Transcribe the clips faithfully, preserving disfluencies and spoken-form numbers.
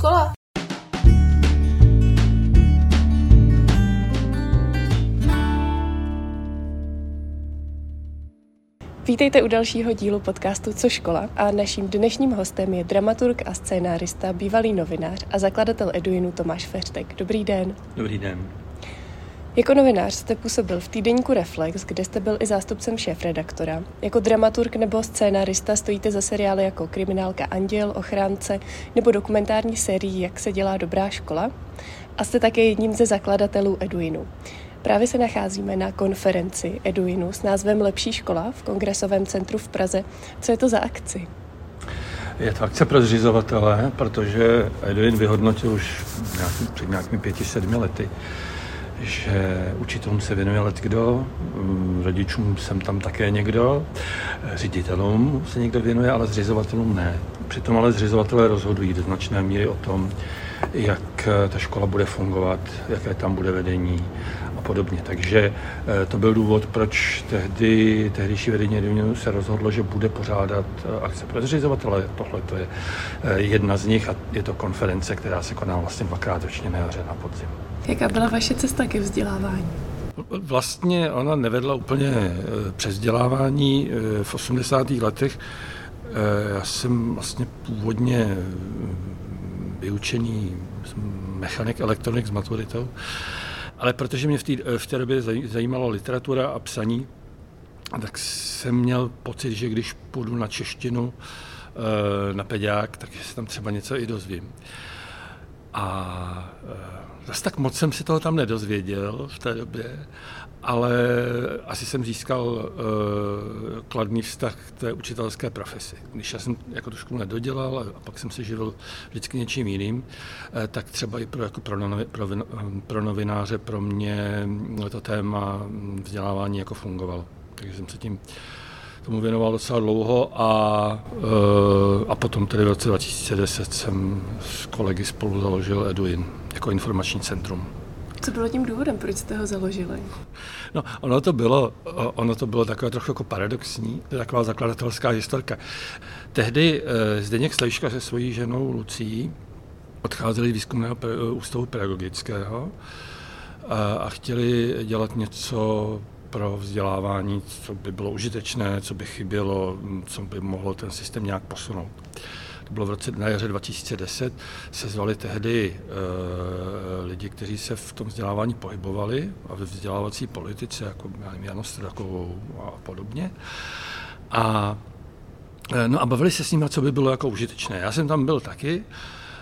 škola? Vítejte u dalšího dílu podcastu Co škola? A naším dnešním hostem je dramaturg a scénárista, bývalý novinář a zakladatel Eduinu Tomáš Feřtek. Dobrý den. Dobrý den. Jako novinář jste působil v týdeníku Reflex, kde jste byl i zástupcem šéfredaktora. Jako dramaturg nebo scénarista stojíte za seriály jako Kriminálka Anděl, Ochránce nebo dokumentární sérii Jak se dělá dobrá škola? A jste také jedním ze zakladatelů Eduinu. Právě se nacházíme na konferenci Eduinu s názvem Lepší škola v Kongresovém centru v Praze. Co je to za akci? Je to akce pro zřizovatele, protože Eduin vyhodnotil už nějaký, před nějakými pěti, sedmi lety, že učitelům se věnuje letkdo, rodičům jsem tam také někdo, ředitelům se někdo věnuje, ale zřizovatelům ne. Přitom ale zřizovatelé rozhodují do značné míry o tom, jak ta škola bude fungovat, jaké tam bude vedení a podobně. Takže to byl důvod, proč tehdy, tehdejší vedení Eduinu se rozhodlo, že bude pořádat akce pro zřizovatele. Tohle to je jedna z nich a je to konference, která se koná vlastně dvakrát ročně na jaře na podzim. Jaká byla vaše cesta ke vzdělávání? Vlastně ona nevedla úplně přes vzdělávání. V osmdesátých letech já jsem vlastně původně vyučený mechanik elektronik s maturitou, ale protože mě v té, v té době zajímala literatura a psaní, tak jsem měl pocit, že když půjdu na češtinu, na peďák, tak se tam třeba něco i dozvím. A zase tak moc jsem si toho tam nedozvěděl v té době, ale asi jsem získal uh, kladný vztah k té učitelské profesi. Když já jsem jako tu školu nedodělal a pak jsem se živil vždycky něčím jiným, eh, tak třeba i pro, jako pro, novi, pro, pro novináře, pro mě to téma vzdělávání jako fungovalo. Takže jsem se tím tomu věnoval docela dlouho a, uh, a potom tedy v roce dva tisíce deset jsem s kolegy spolu založil Eduin jako informační centrum. Co bylo tím důvodem, proč jste ho založili? No, ono to bylo, ono to bylo takové trochu jako paradoxní, taková zakladatelská historka. Tehdy Zdeněk Staviška se svojí ženou Lucí odcházeli z výzkumného ústavu pedagogického a chtěli dělat něco pro vzdělávání, co by bylo užitečné, co by chybělo, co by mohlo ten systém nějak posunout. Bylo v roce na jaře dva tisíce deset, se zvali tehdy e, lidi, kteří se v tom vzdělávání pohybovali a ve vzdělávací politice, jako Janu Strakovou a podobně. A, e, no a bavili se s nimi, co by bylo jako užitečné. Já jsem tam byl taky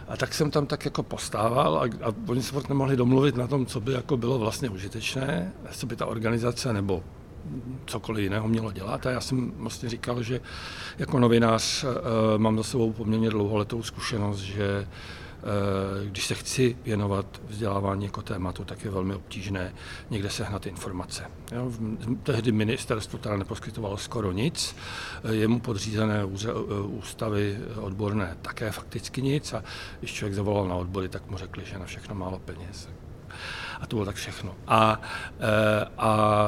a tak jsem tam tak jako postával a, a oni se fakt nemohli domluvit na tom, co by jako bylo vlastně užitečné, co by ta organizace nebo cokoliv jiného mělo dělat a já jsem vlastně říkal, že jako novinář e, mám za sebou poměrně dlouholetou zkušenost, že e, když se chci věnovat vzdělávání jako tématu, tak je velmi obtížné někde sehnat informace. Jo, tehdy ministerstvo teda neposkytovalo skoro nic, jemu podřízené úře, ústavy odborné také fakticky nic a když člověk zavolal na odbory, tak mu řekli, že na všechno málo peněz. A to bylo tak všechno. A, a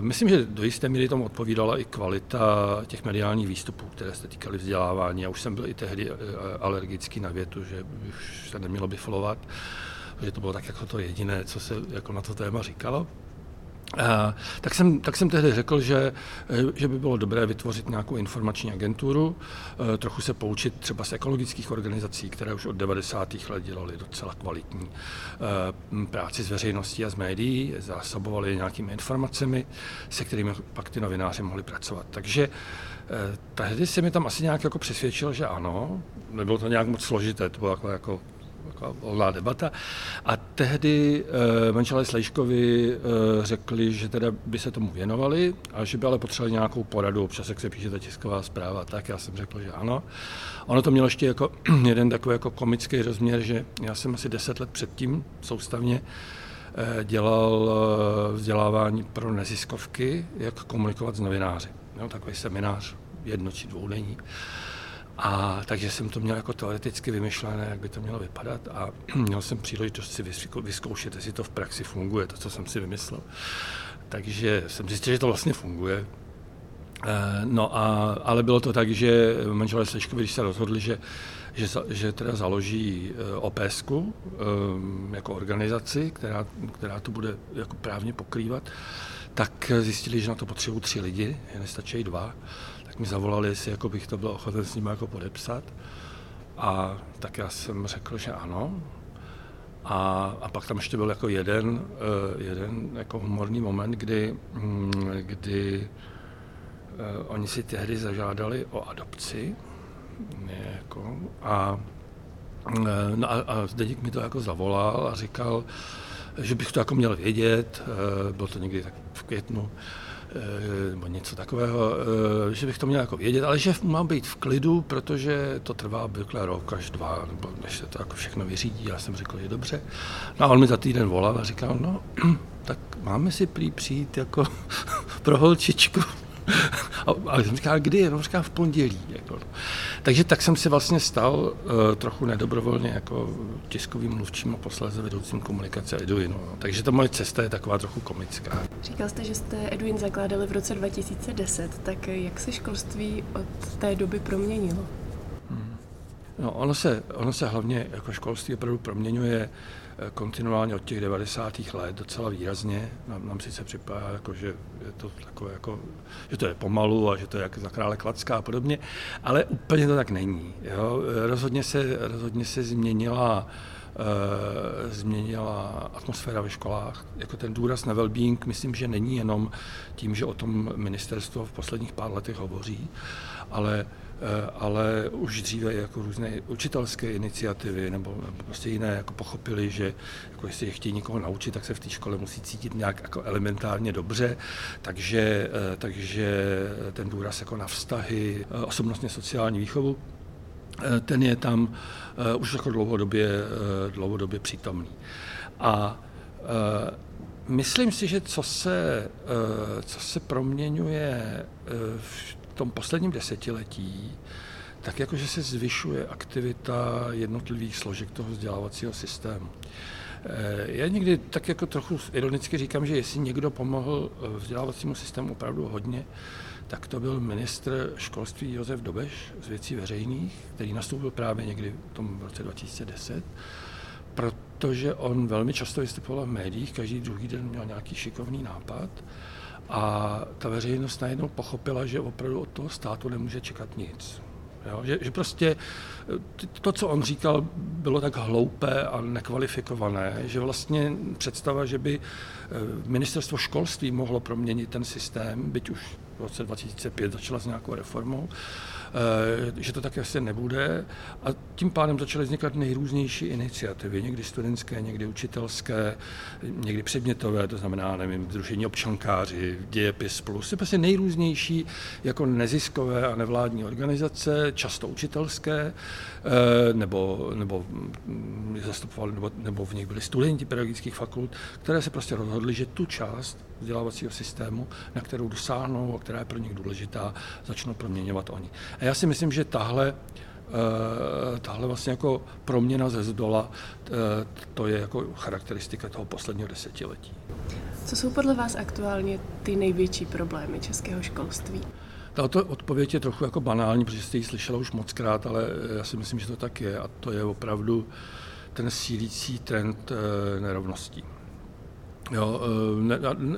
myslím, že do jisté míry tomu odpovídala i kvalita těch mediálních výstupů, které se týkaly vzdělávání. Já už jsem byl i tehdy alergický na větu, že už se nemělo biflovat, že to bylo tak jako to jediné, co se jako na to téma říkalo. A, tak, jsem, tak jsem tehdy řekl, že, že by bylo dobré vytvořit nějakou informační agenturu, trochu se poučit třeba z ekologických organizací, které už od devadesátých let dělaly docela kvalitní práci s veřejností a s médií, zásobovaly nějakými informacemi, se kterými pak ty novináři mohli pracovat. Takže tehdy se mi tam asi nějak jako přesvědčil, že ano, nebylo to nějak moc složité, to bylo jako... jako volná debata. A tehdy e, manželé Slejškovi e, řekli, že teda by se tomu věnovali a že by ale potřebovali nějakou poradu, občas jak se píše ta tisková zpráva, tak já jsem řekl, že ano. Ono to mělo ještě jako jeden takový jako komický rozměr, že já jsem asi deset let předtím soustavně e, dělal vzdělávání pro neziskovky, jak komunikovat s novináři. No, takový seminář, jedno či dvoudenní. A takže jsem to měl jako teoreticky vymyšlené, jak by to mělo vypadat a měl jsem příležitost si vyzkoušet, jestli to v praxi funguje, to, co jsem si vymyslel. Takže jsem zjistil, že to vlastně funguje. No a, ale bylo to tak, že manželé Sleškovi, když se rozhodli, že, že, že teda založí OPSku jako organizaci, která, která to bude jako právně pokrývat, tak zjistili, že na to potřebují tři lidi, nestačí dva, tak mi zavolali, jestli jako bych to byl ochoten s nimi jako podepsat. A tak já jsem řekl, že ano. A, a pak tam ještě byl jako jeden, jeden jako humorný moment, kdy, kdy oni si tehdy zažádali o adopci. Jako, a, no a, a Zdeněk mi to jako zavolal a říkal, že bych to jako měl vědět, bylo to někdy tak v květnu, nebo něco takového, že bych to měl jako vědět, ale že mám být v klidu, protože to trvá obvykle rok až dva, nebo než se to jako všechno vyřídí. Já jsem řekl, že dobře. No a on mi za týden volal a říkal, no tak máme si prý přijít jako pro holčičku. A jsem říkal, kdy? No, říkal v pondělí. Jako. Takže tak jsem se vlastně stal uh, trochu nedobrovolně jako tiskovým mluvčím a posléze vedoucím komunikace Eduinu. No. Takže ta moje cesta je taková trochu komická. Říkal jste, že jste Eduin zakládali v roce dva tisíce deset, tak jak se školství od té doby proměnilo? Hmm. No, ono se, ono se hlavně jako školství opravdu proměňuje kontinuálně od těch devadesátých let docela výrazně. Nám, nám sice připadá, jako, že je to takové, jako, že to je pomalu a že to je jak za krále Klacka a podobně, ale úplně to tak není. Jo? Rozhodně se, rozhodně se změnila, uh, změnila atmosféra ve školách. Jako ten důraz na well-being, myslím, že není jenom tím, že o tom ministerstvo v posledních pár letech hovoří, ale ale už dříve jako různé učitelské iniciativy nebo, nebo prostě jiné jako pochopili, že jako jestli chtějí někoho naučit, tak se v té škole musí cítit nějak jako elementárně dobře, takže, takže ten důraz jako na vztahy, osobnostně sociální výchovu, ten je tam už jako dlouhodobě, dlouhodobě přítomný. A myslím si, že co se, co se proměňuje v v tom posledním desetiletí, tak jakože se zvyšuje aktivita jednotlivých složek toho vzdělávacího systému. Já někdy tak jako trochu ironicky říkám, že jestli někdo pomohl vzdělávacímu systému opravdu hodně, tak to byl ministr školství Josef Dobeš z Věcí veřejných, který nastoupil právě někdy v tom roce dva tisíce deset, protože on velmi často vystupoval v médiích, každý druhý den měl nějaký šikovný nápad. A ta veřejnost najednou pochopila, že opravdu od toho státu nemůže čekat nic. Jo? Že, že prostě to, co on říkal, bylo tak hloupé a nekvalifikované, že vlastně představa, že by ministerstvo školství mohlo proměnit ten systém, byť už v roce dva tisíce pět začala s nějakou reformou, že to tak asi nebude. A tím pádem začaly vznikat nejrůznější iniciativy, někdy studentské, někdy učitelské, někdy předmětové, to znamená, nevím, Vzrušení občankáři, Dějepis Plus, je prostě nejrůznější jako neziskové a nevládní organizace, často učitelské, nebo, nebo zastupovali, nebo, nebo v nich byli studenti pedagogických fakult, které se prostě rozhodly, že tu část vzdělávacího systému, na kterou dosáhnou a která je pro ně důležitá, začnou proměňovat oni. A já si myslím, že tahle, tahle vlastně jako proměna ze zdola, to je jako charakteristika toho posledního desetiletí. Co jsou podle vás aktuálně ty největší problémy českého školství? Tato odpověď je trochu jako banální, protože jste ji slyšela už mockrát, ale já si myslím, že to tak je. A to je opravdu ten sílící trend nerovností. Jo,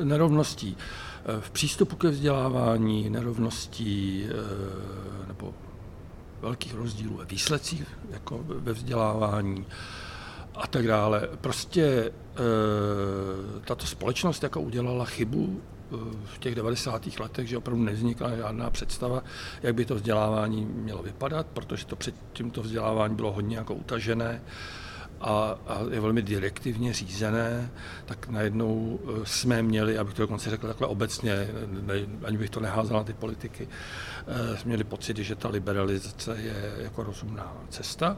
nerovností v přístupu ke vzdělávání, nerovností nebo velkých rozdílů ve výsledcích jako ve vzdělávání a tak dále. Prostě tato společnost jako udělala chybu v těch devadesátých letech, že opravdu nevznikla žádná představa, jak by to vzdělávání mělo vypadat, protože to předtím to vzdělávání bylo hodně jako utažené. A, a je velmi direktivně řízené, tak najednou jsme měli, abych to dokonce řekl takhle obecně, ne, ani bych to neházal na ty politiky, jsme měli pocit, že ta liberalizace je jako rozumná cesta.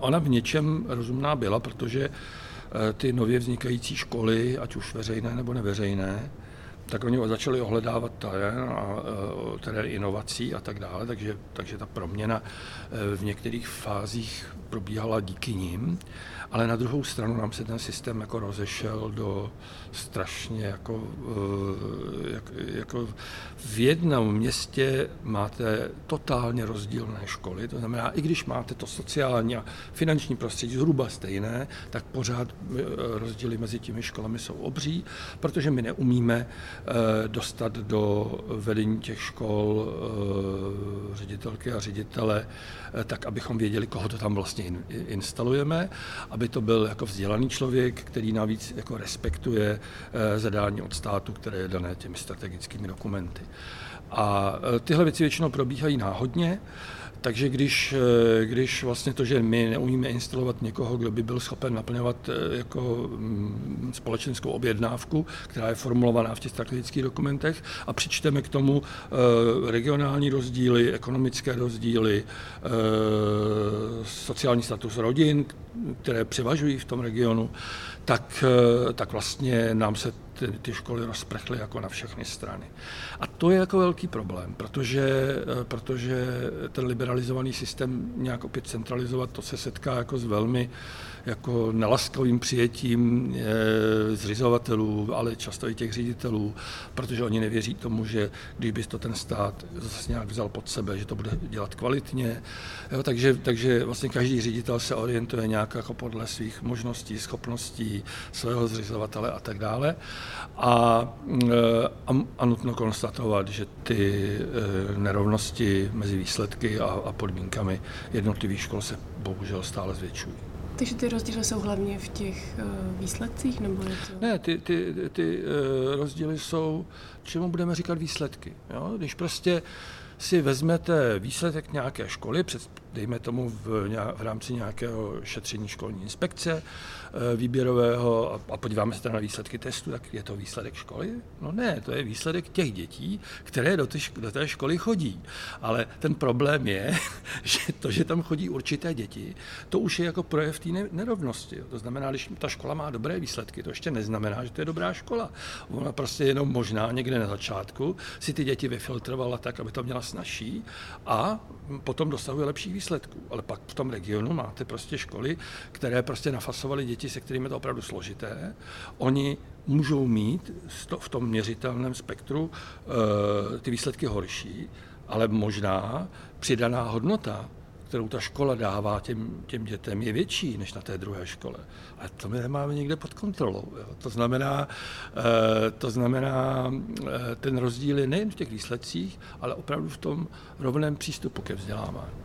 Ona v něčem rozumná byla, protože ty nově vznikající školy, ať už veřejné nebo neveřejné, tak oni začali ohledávat terén a terén inovací a tak dále, takže, takže ta proměna v některých fázích probíhala díky nim, ale na druhou stranu nám se ten systém jako rozešel do strašně jako, jak, jako v jednom městě máte totálně rozdílné školy, to znamená, i když máte to sociální a finanční prostředí zhruba stejné, tak pořád rozdíly mezi těmi školami jsou obří, protože my neumíme dostat do vedení těch škol ředitelky a ředitele tak, abychom věděli, koho to tam vlastně instalujeme, aby to byl jako vzdělaný člověk, který navíc jako respektuje zadání od státu, které je dané těmi strategickými dokumenty. A tyhle věci většinou probíhají náhodně, takže když, když vlastně to, že my neumíme instalovat někoho, kdo by byl schopen naplňovat jako společenskou objednávku, která je formulovaná v těch strategických dokumentech, a přičteme k tomu regionální rozdíly, ekonomické rozdíly, sociální status rodin, které převažují v tom regionu, tak, tak vlastně nám se ty, ty školy rozprchly jako na všechny strany. A to je jako velký problém, protože, protože ten liberalizovaný systém nějak opět centralizovat, to se setká jako s velmi jako nelaskavým přijetím e, zřizovatelů, ale často i těch ředitelů, protože oni nevěří tomu, že když by to ten stát zase nějak vzal pod sebe, že to bude dělat kvalitně. Jo, takže, takže vlastně každý ředitel se orientuje nějak jako podle svých možností, schopností, svého zřizovatele a tak dále. A, a, a nutno konstatovat, že ty e, nerovnosti mezi výsledky a, a podmínkami jednotlivých škol se bohužel stále zvětšují. Takže ty rozdíly jsou hlavně v těch výsledcích, nebo je to... Ne, ty, ty, ty rozdíly jsou, čemu budeme říkat výsledky. Jo? Když prostě si vezmete výsledek nějaké školy, před, dejme tomu v, v rámci nějakého šetření školní inspekce výběrového a podíváme se na výsledky testu, tak je to výsledek školy? No ne, to je výsledek těch dětí, které do, ty, do té školy chodí. Ale ten problém je, že to, že tam chodí určité děti, to už je jako projev té nerovnosti. To znamená, když ta škola má dobré výsledky, to ještě neznamená, že to je dobrá škola. Ona prostě jenom možná někde na začátku si ty děti vyfiltrovala tak, aby to měla snažší a potom dosahuje lepších výsledků. Ale pak v tom regionu máte prostě školy, které prostě nafasovaly děti, se kterými je to opravdu složité. Oni můžou mít v tom měřitelném spektru ty výsledky horší, ale možná přidaná hodnota, kterou ta škola dává těm, těm dětem, je větší než na té druhé škole. Ale to my nemáme někde pod kontrolou. Jo. To znamená, to znamená, ten rozdíl je nejen v těch výsledcích, ale opravdu v tom rovném přístupu ke vzdělávání.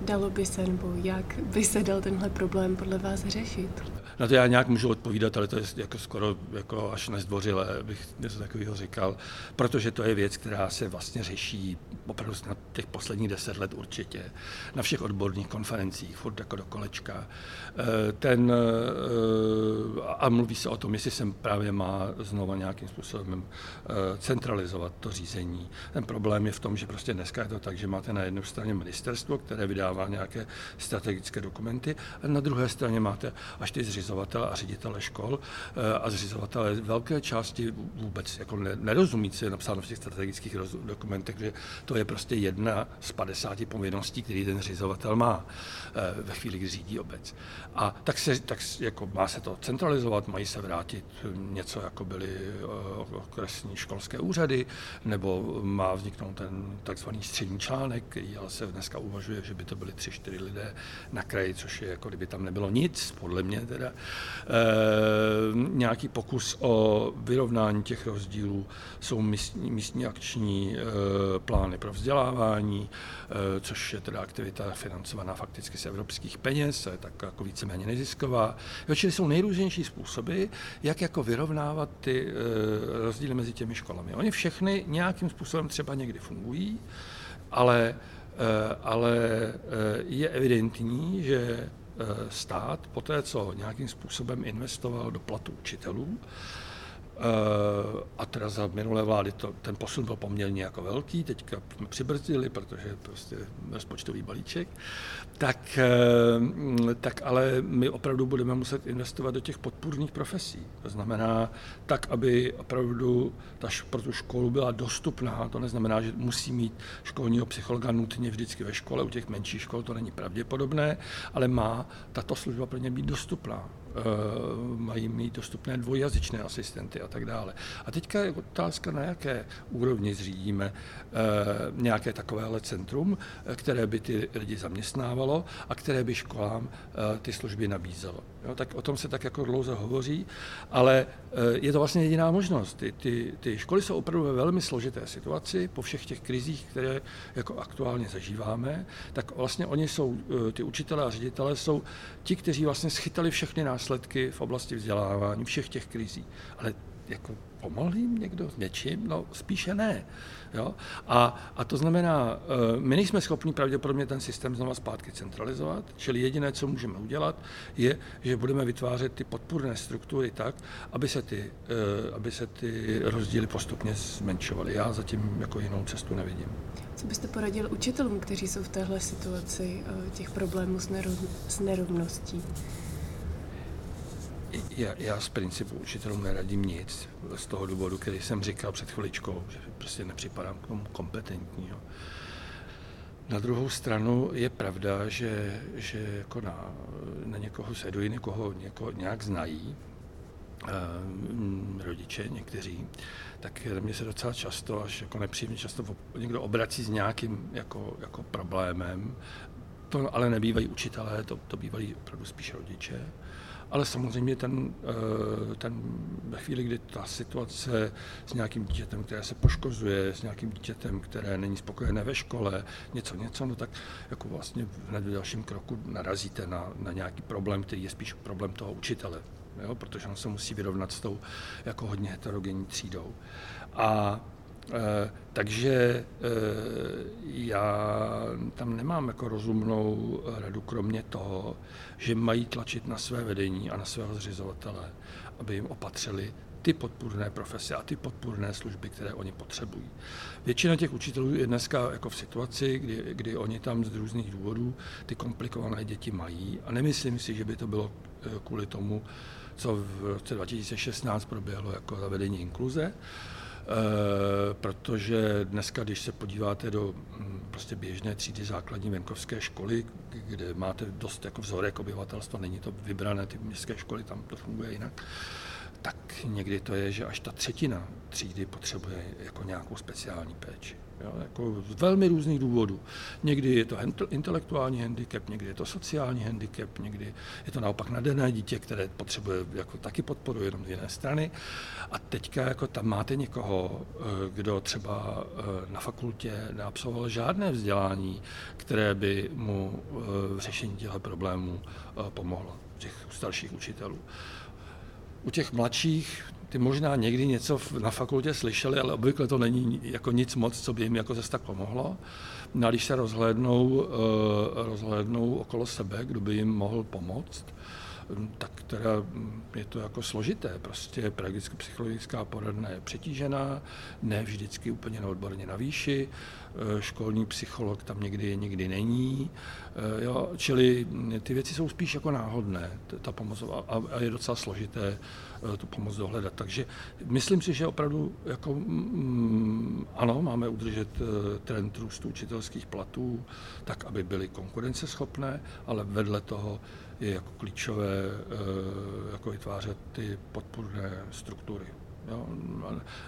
Dalo by se, nebo jak by se dal tenhle problém podle vás řešit? Na to já nějak můžu odpovídat, ale to je jako skoro jako až nezdvořilé, bych něco takového říkal, protože to je věc, která se vlastně řeší opravdu na těch posledních deset let určitě, na všech odborných konferencích, furt jako do kolečka. Ten, a mluví se o tom, jestli se právě má znova nějakým způsobem centralizovat to řízení. Ten problém je v tom, že prostě dneska je to tak, že máte na jedné straně ministerstvo, které vydává nějaké strategické dokumenty, a na druhé straně máte až ty zřizovatele a ředitele škol a zřizovatele velké části vůbec jako nerozumí, co je napsáno v těch strategických dokumentech, že to je prostě jedna z padesáti povinností, který ten zřizovatel má ve chvíli, kdy řídí obec. A tak se tak jako má se to centralizovat, mají se vrátit něco, jako byly okresní školské úřady, nebo má vzniknout ten takzvaný střední článek, který ale se dneska uvažuje, že by to byly tři, čtyři lidé na kraji, což je jako kdyby tam nebylo nic, podle mě teda. E, nějaký pokus o vyrovnání těch rozdílů jsou místní, místní akční e, plány pro vzdělávání, e, což je teda aktivita financovaná fakticky z evropských peněz, je tak jako víceméně nezisková. Jo, čili jsou nejrůznější způsoby, jak jako vyrovnávat ty e, rozdíly mezi těmi školami. Oni všechny nějakým způsobem třeba někdy fungují, ale, e, ale je evidentní, že stát, poté co nějakým způsobem investoval do platu učitelů, A teda za minulé vlády to, ten posun byl poměrně jako velký, teďka jsme přibrzdili, protože prostě rozpočtový balíček, tak, tak ale my opravdu budeme muset investovat do těch podpůrných profesí. To znamená tak, aby opravdu ta pro tu školu byla dostupná, to neznamená, že musí mít školního psychologa nutně vždycky ve škole, u těch menších škol to není pravděpodobné, ale má tato služba pro ně být dostupná. Mají mít dostupné dvojjazyčné asistenty a tak dále. A teďka je otázka, na jaké úrovni zřídíme nějaké takovéhle centrum, které by ty lidi zaměstnávalo a které by školám ty služby nabízelo. Jo, tak o tom se tak jako dlouze hovoří, ale je to vlastně jediná možnost. Ty, ty, ty školy jsou opravdu ve velmi složité situaci, po všech těch krizích, které jako aktuálně zažíváme, tak vlastně oni jsou, ty učitelé a ředitelé jsou ti, kteří vlastně schytali všechny následky v oblasti vzdělávání, všech těch krizí. Ale jako pomohl jim někdo s něčím? No spíše ne. Jo? A, a to znamená, my nejsme schopni pravděpodobně ten systém znova zpátky centralizovat, čili jediné, co můžeme udělat, je, že budeme vytvářet ty podpůrné struktury tak, aby se ty, aby se ty rozdíly postupně zmenšovaly. Já zatím jako jinou cestu nevidím. Co byste poradil učitelům, kteří jsou v téhle situaci těch problémů s, nerov, s nerovností? Já, já z principu učitelům neradím nic, z toho důvodu, který jsem říkal před chviličkou, že prostě nepřipadám k tomu kompetentního. Na druhou stranu je pravda, že, že jako na, na někoho z Eduinu, koho někoho nějak znají, eh, rodiče někteří, tak na mě se docela často, až jako nepříjemně často někdo obrací s nějakým jako, jako problémem, to ale nebývají učitelé, to, to bývají opravdu spíš rodiče. Ale samozřejmě ten, ten, ve chvíli, kdy ta situace s nějakým dítětem, které se poškozuje, s nějakým dítětem, které není spokojené ve škole, něco, něco, no tak jako vlastně hned v dalším kroku narazíte na, na nějaký problém, který je spíš problém toho učitele, jo? Protože on se musí vyrovnat s tou jako hodně heterogenní třídou. A Eh, takže eh, já tam nemám jako rozumnou radu, kromě toho, že mají tlačit na své vedení a na svého zřizovatele, aby jim opatřili ty podpůrné profese a ty podpůrné služby, které oni potřebují. Většina těch učitelů je dneska jako v situaci, kdy, kdy oni tam z různých důvodů ty komplikované děti mají a nemyslím si, že by to bylo kvůli tomu, co v roce dva tisíce šestnáct proběhlo jako zavedení inkluze, E, protože dneska, když se podíváte do m, prostě běžné třídy základní venkovské školy, kde máte dost jako vzorek obyvatelstva, není to vybrané, ty městské školy, tam to funguje jinak, tak někdy to je, že až ta třetina třídy potřebuje jako nějakou speciální péči. Jo, jako z velmi různých důvodů. Někdy je to intelektuální handicap, někdy je to sociální handicap, někdy je to naopak nadané dítě, které potřebuje jako taky podporu jenom z jiné strany. A teďka jako tam máte někoho, kdo třeba na fakultě neabsolvoval žádné vzdělání, které by mu v řešení těchto problémů pomohlo, těch starších učitelů. U těch mladších ty možná někdy něco na fakultě slyšeli, ale obvykle to není jako nic moc, co by jim jako zase tak pomohlo. No a když se rozhlédnou, rozhlédnou okolo sebe, kdo by jim mohl pomoct, tak teda je to jako složité. Prostě pedagogicko-psychologická poradna je přetížená, ne vždycky úplně neodborně na výši, školní psycholog tam někdy je, někdy není. Jo, čili ty věci jsou spíš jako náhodné, ta pomoc, a, a je docela složité tu pomoc dohledat. Takže myslím si, že opravdu jako, mm, ano, máme udržet trend růstu učitelských platů tak, aby byly konkurenceschopné, ale vedle toho je jako klíčové jako vytvářet ty podpůrné struktury. Jo,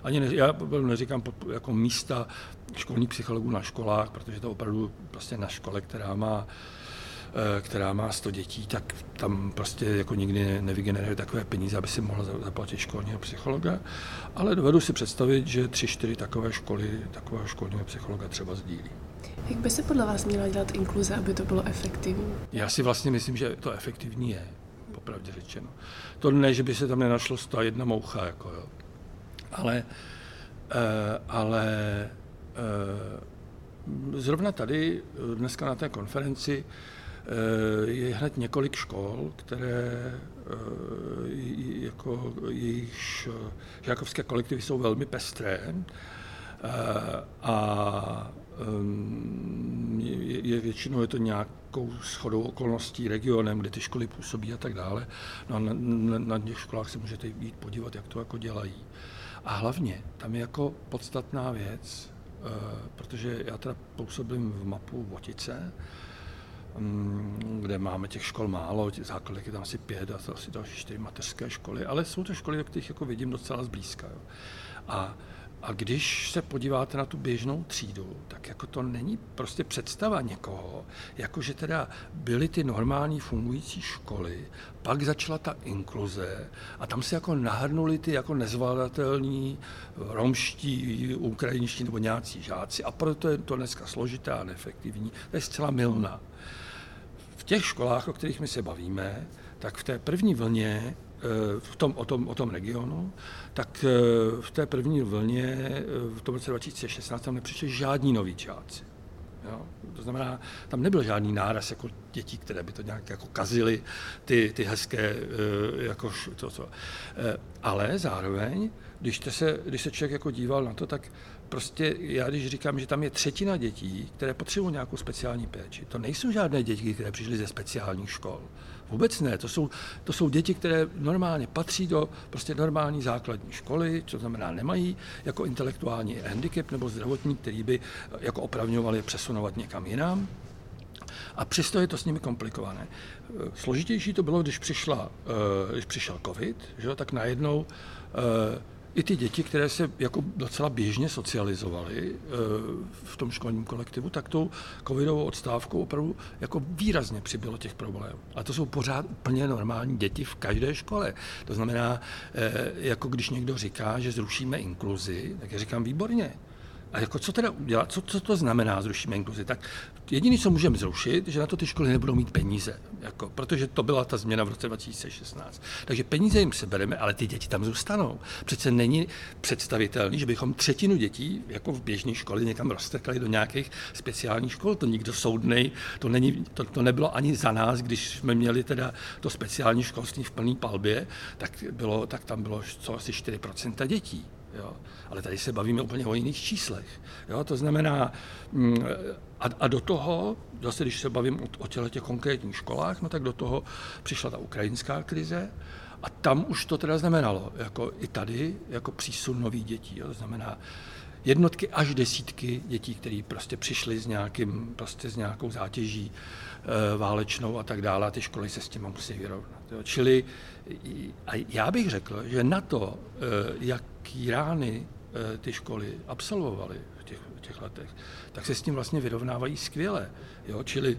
ani ne, já neříkám podpůr, jako místa školních psychologů na školách, protože to opravdu prostě na škole, která má, která má sto dětí, tak tam prostě jako nikdy nevygeneruje takové peníze, aby si mohla zaplatit školního psychologa, ale dovedu si představit, že tři, čtyři takové školy, takového školního psychologa třeba sdílí. Jak by se podle vás měla dělat inkluze, aby to bylo efektivní? Já si vlastně myslím, že to efektivní je, popravdě řečeno. To ne, že by se tam nenašlo sto jedna moucha, jako jo. Ale, ale zrovna tady, dneska na té konferenci, je hned několik škol, které jako jejich žákovské kolektivy jsou velmi pestré a je, je většinou je to nějakou shodou okolností regionem, kde ty školy působí a tak dále. No a na, na, na těch školách se můžete jít podívat, jak to jako dělají. A hlavně tam je jako podstatná věc, protože já teda působím v mapu Votice, kde máme těch škol málo, těch základek je tam asi pět a asi další čtyři mateřské školy, ale jsou to školy, kterých jako vidím docela zblízka. Jo. A, a když se podíváte na tu běžnou třídu, tak jako to není prostě představa někoho, jako že teda byly ty normální fungující školy, pak začala ta inkluze a tam se jako nahrnuli ty jako nezvládatelní romští, ukrajinští nebo nějací žáci a proto je to dneska složité a neefektivní, to je zcela mylna. V těch školách, o kterých my se bavíme, tak v té první vlně, v tom, o, tom, o tom regionu, tak v té první vlně v tom roce dva tisíce šestnáct tam nepřišli žádní noví žáci. Jo? To znamená, tam nebyl žádný náraz jako dětí, které by to nějak jako kazily, ty, ty hezké, jako to, to. Ale zároveň, když, se, když se člověk jako díval na to, tak prostě já když říkám, že tam je třetina dětí, které potřebují nějakou speciální péči, to nejsou žádné děti, které přišly ze speciálních škol. Vůbec ne, to jsou, to jsou děti, které normálně patří do prostě normální základní školy, co znamená nemají jako intelektuální handicap nebo zdravotní, který by jako opravňovali přesunovat někam jinam. A přesto je to s nimi komplikované. Složitější to bylo, když, přišla, když přišel covid, že, tak najednou i ty děti, které se jako docela běžně socializovaly v tom školním kolektivu, tak tou covidovou odstávkou opravdu jako výrazně přibylo těch problémů. A to jsou pořád úplně normální děti v každé škole. To znamená, jako když někdo říká, že zrušíme inkluzi, tak já říkám výborně. A jako co teda udělat, co, co to znamená zrušíme inkluzi? Tak jediné, co můžeme zrušit, že na to ty školy nebudou mít peníze, jako, protože to byla ta změna v roce dva tisíce šestnáct. Takže peníze jim sebereme, ale ty děti tam zůstanou. Přece není představitelný, že bychom třetinu dětí jako v běžné škole někam roztekali do nějakých speciálních škol. To nikdo soudnej, to, není, to, to nebylo ani za nás, když jsme měli teda to speciální školství v plné palbě, tak, bylo, tak tam bylo co asi čtyři procenta dětí. Jo, ale tady se bavíme úplně o jiných číslech. Jo, to znamená, a, a do toho, zase když se bavím o, o těch konkrétních školách, no tak do toho přišla ta ukrajinská krize a tam už to teda znamenalo, jako i tady, jako přísun nových dětí. Jo, to znamená jednotky až desítky dětí, které prostě přišly s, nějakým, prostě s nějakou zátěží e, válečnou a tak dále a ty školy se s tím musí vyrovnat. Jo. Čili a já bych řekl, že na to, e, jak jaký rány ty školy absolvovaly v těch, těch letech, tak se s tím vlastně vyrovnávají skvěle. Jo? Čili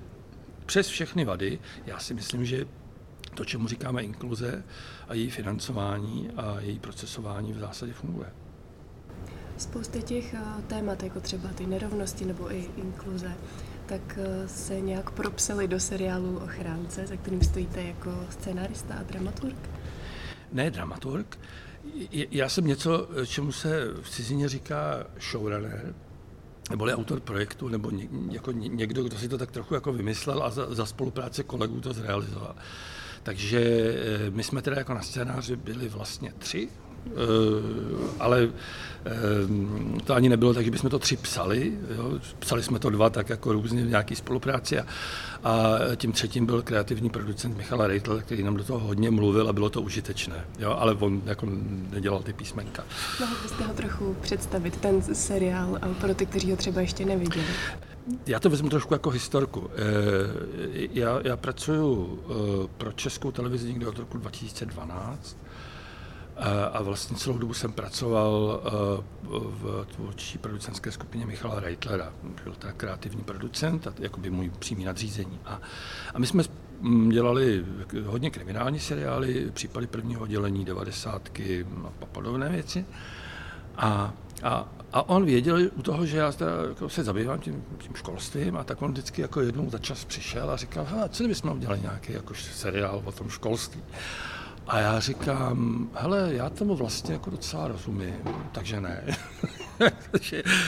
přes všechny vady, já si myslím, že to, čemu říkáme inkluze a její financování a její procesování v zásadě funguje. Spousta těch témat, jako třeba ty nerovnosti nebo i inkluze, tak se nějak propsali do seriálu Ochránce, za kterým stojíte jako scenárista a dramaturg? Ne dramaturg. Já jsem něco, čemu se v cizině říká showrunner, neboli autor projektu, nebo někdo, kdo si to tak trochu jako vymyslel a za, za spolupráce kolegů to zrealizoval. Takže my jsme teda jako na scénáři byli vlastně tři, ale to ani nebylo tak, že bychom to tři psali, jo? Psali jsme to dva tak jako různě v nějaký spolupráci a, a tím třetím byl kreativní producent Michal Rejtl, který nám do toho hodně mluvil a bylo to užitečné, jo? Ale on jako nedělal ty písmenka. Mohl byste ho trochu představit, ten seriál, pro ty, kteří ho třeba ještě neviděli? Já to vezmu trošku jako historku. Já, já pracuju pro Českou televizi někde od roku dva tisíce dvanáct, a vlastně celou dobu jsem pracoval v tvůrčí producentské skupině Michala Rejtlera. Byl to kreativní producent a jakoby můj přímý nadřízení. A, a my jsme dělali hodně kriminální seriály, případy prvního dělení, devadesátky a podobné věci. A, a, a on věděl u toho, že já jako se zabývám tím, tím školstvím a tak on vždycky jako jednou za čas přišel a říkal, hele, co kdybychom udělali nějaký jako seriál o tom školství. A já říkám, hele, já tomu vlastně jako docela rozumím, takže ne.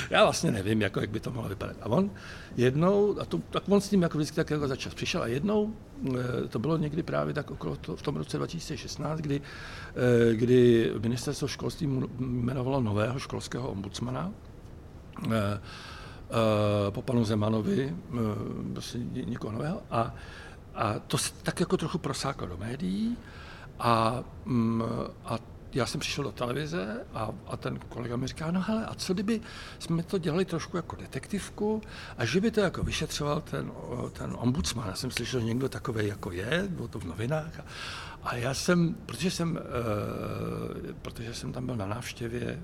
Já vlastně nevím, jako, jak by to mohlo vypadat. A on jednou, a to, tak on s ním jako vždycky tak jako začas přišel a jednou, to bylo někdy právě tak okolo to, v tom roce dva tisíce šestnáct, kdy, kdy ministerstvo školství jmenovalo nového školského ombudsmana, po panu Zemanovi, prostě někoho nového, a, a to se tak jako trochu prosáklo do médií a, a já jsem přišel do televize a, a ten kolega mi říká, no hele, a co kdyby jsme to dělali trošku jako detektivku a že by to jako vyšetřoval ten, ten ombudsman. Já jsem slyšel, že někdo takovej jako je, bylo to v novinách. A, a já jsem, protože jsem, e, protože jsem tam byl na návštěvě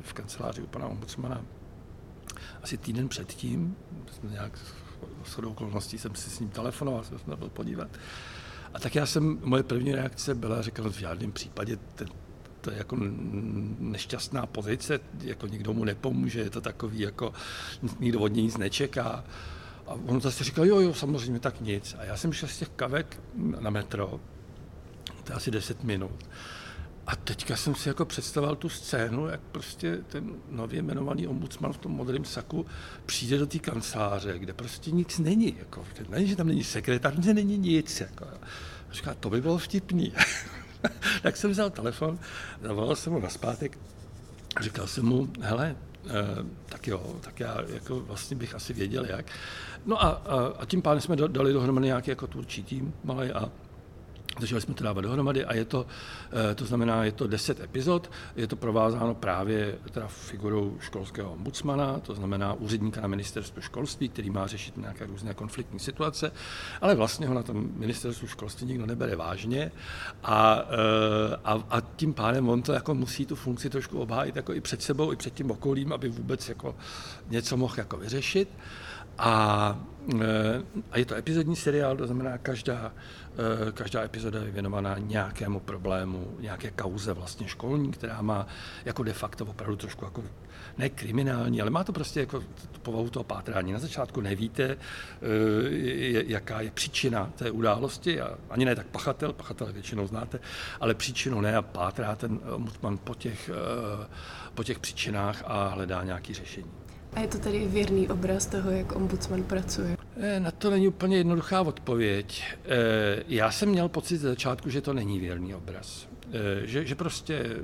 v kanceláři u pana ombudsmana asi týden předtím, nějak shodou okolností jsem si s ním telefonoval, jsem se byl podívat. A tak já jsem, moje první reakce byla, říkal, v žádném případě, ten, to je jako nešťastná pozice, jako nikdo mu nepomůže, je to takový, jako nikdo od něj nic nečeká. A on zase říkal, jo, jo, samozřejmě, tak nic. A já jsem šel z těch kavek na metro, to je asi deset minut. A teďka jsem si jako představoval tu scénu, jak prostě ten nově jmenovaný ombudsman v tom modrém saku přijde do té kanceláře, kde prostě nic není. Jako, není, že tam není sekretář, není nic. Jako. A říká, to by bylo vtipný. Tak jsem vzal telefon, zavolal jsem ho nazpátek a říkal jsem mu, hele, eh, tak jo, tak já jako vlastně bych asi věděl jak. No a, a, a tím pádem jsme do, dali dohromady nějaký jako tvůrčí tým malej a začali jsme to dávat dohromady a je to, to znamená, je to deset epizod, je to provázáno právě teda figurou školského ombudsmana, to znamená úředníka na ministerstvu školství, který má řešit nějaké různé konfliktní situace, ale vlastně ho na tom ministerstvu školství nikdo nebere vážně a, a, a tím pádem on to jako musí tu funkci trošku obhájit jako i před sebou, i před tím okolím, aby vůbec jako něco mohl jako vyřešit. A, a je to epizodní seriál, to znamená, každá, každá epizoda je věnovaná nějakému problému, nějaké kauze vlastně školní, která má jako de facto opravdu trošku jako ne kriminální, ale má to prostě jako povahu toho pátrání. Na začátku nevíte, jaká je příčina té události, a ani ne tak pachatel, pachatele většinou znáte, ale příčinu ne a pátrá ten ombudsman po těch, po těch příčinách a hledá nějaké řešení. A je to tady věrný obraz toho, jak ombudsman pracuje? Na to není úplně jednoduchá odpověď. Já jsem měl pocit ze začátku, že to není věrný obraz. Že, že prostě...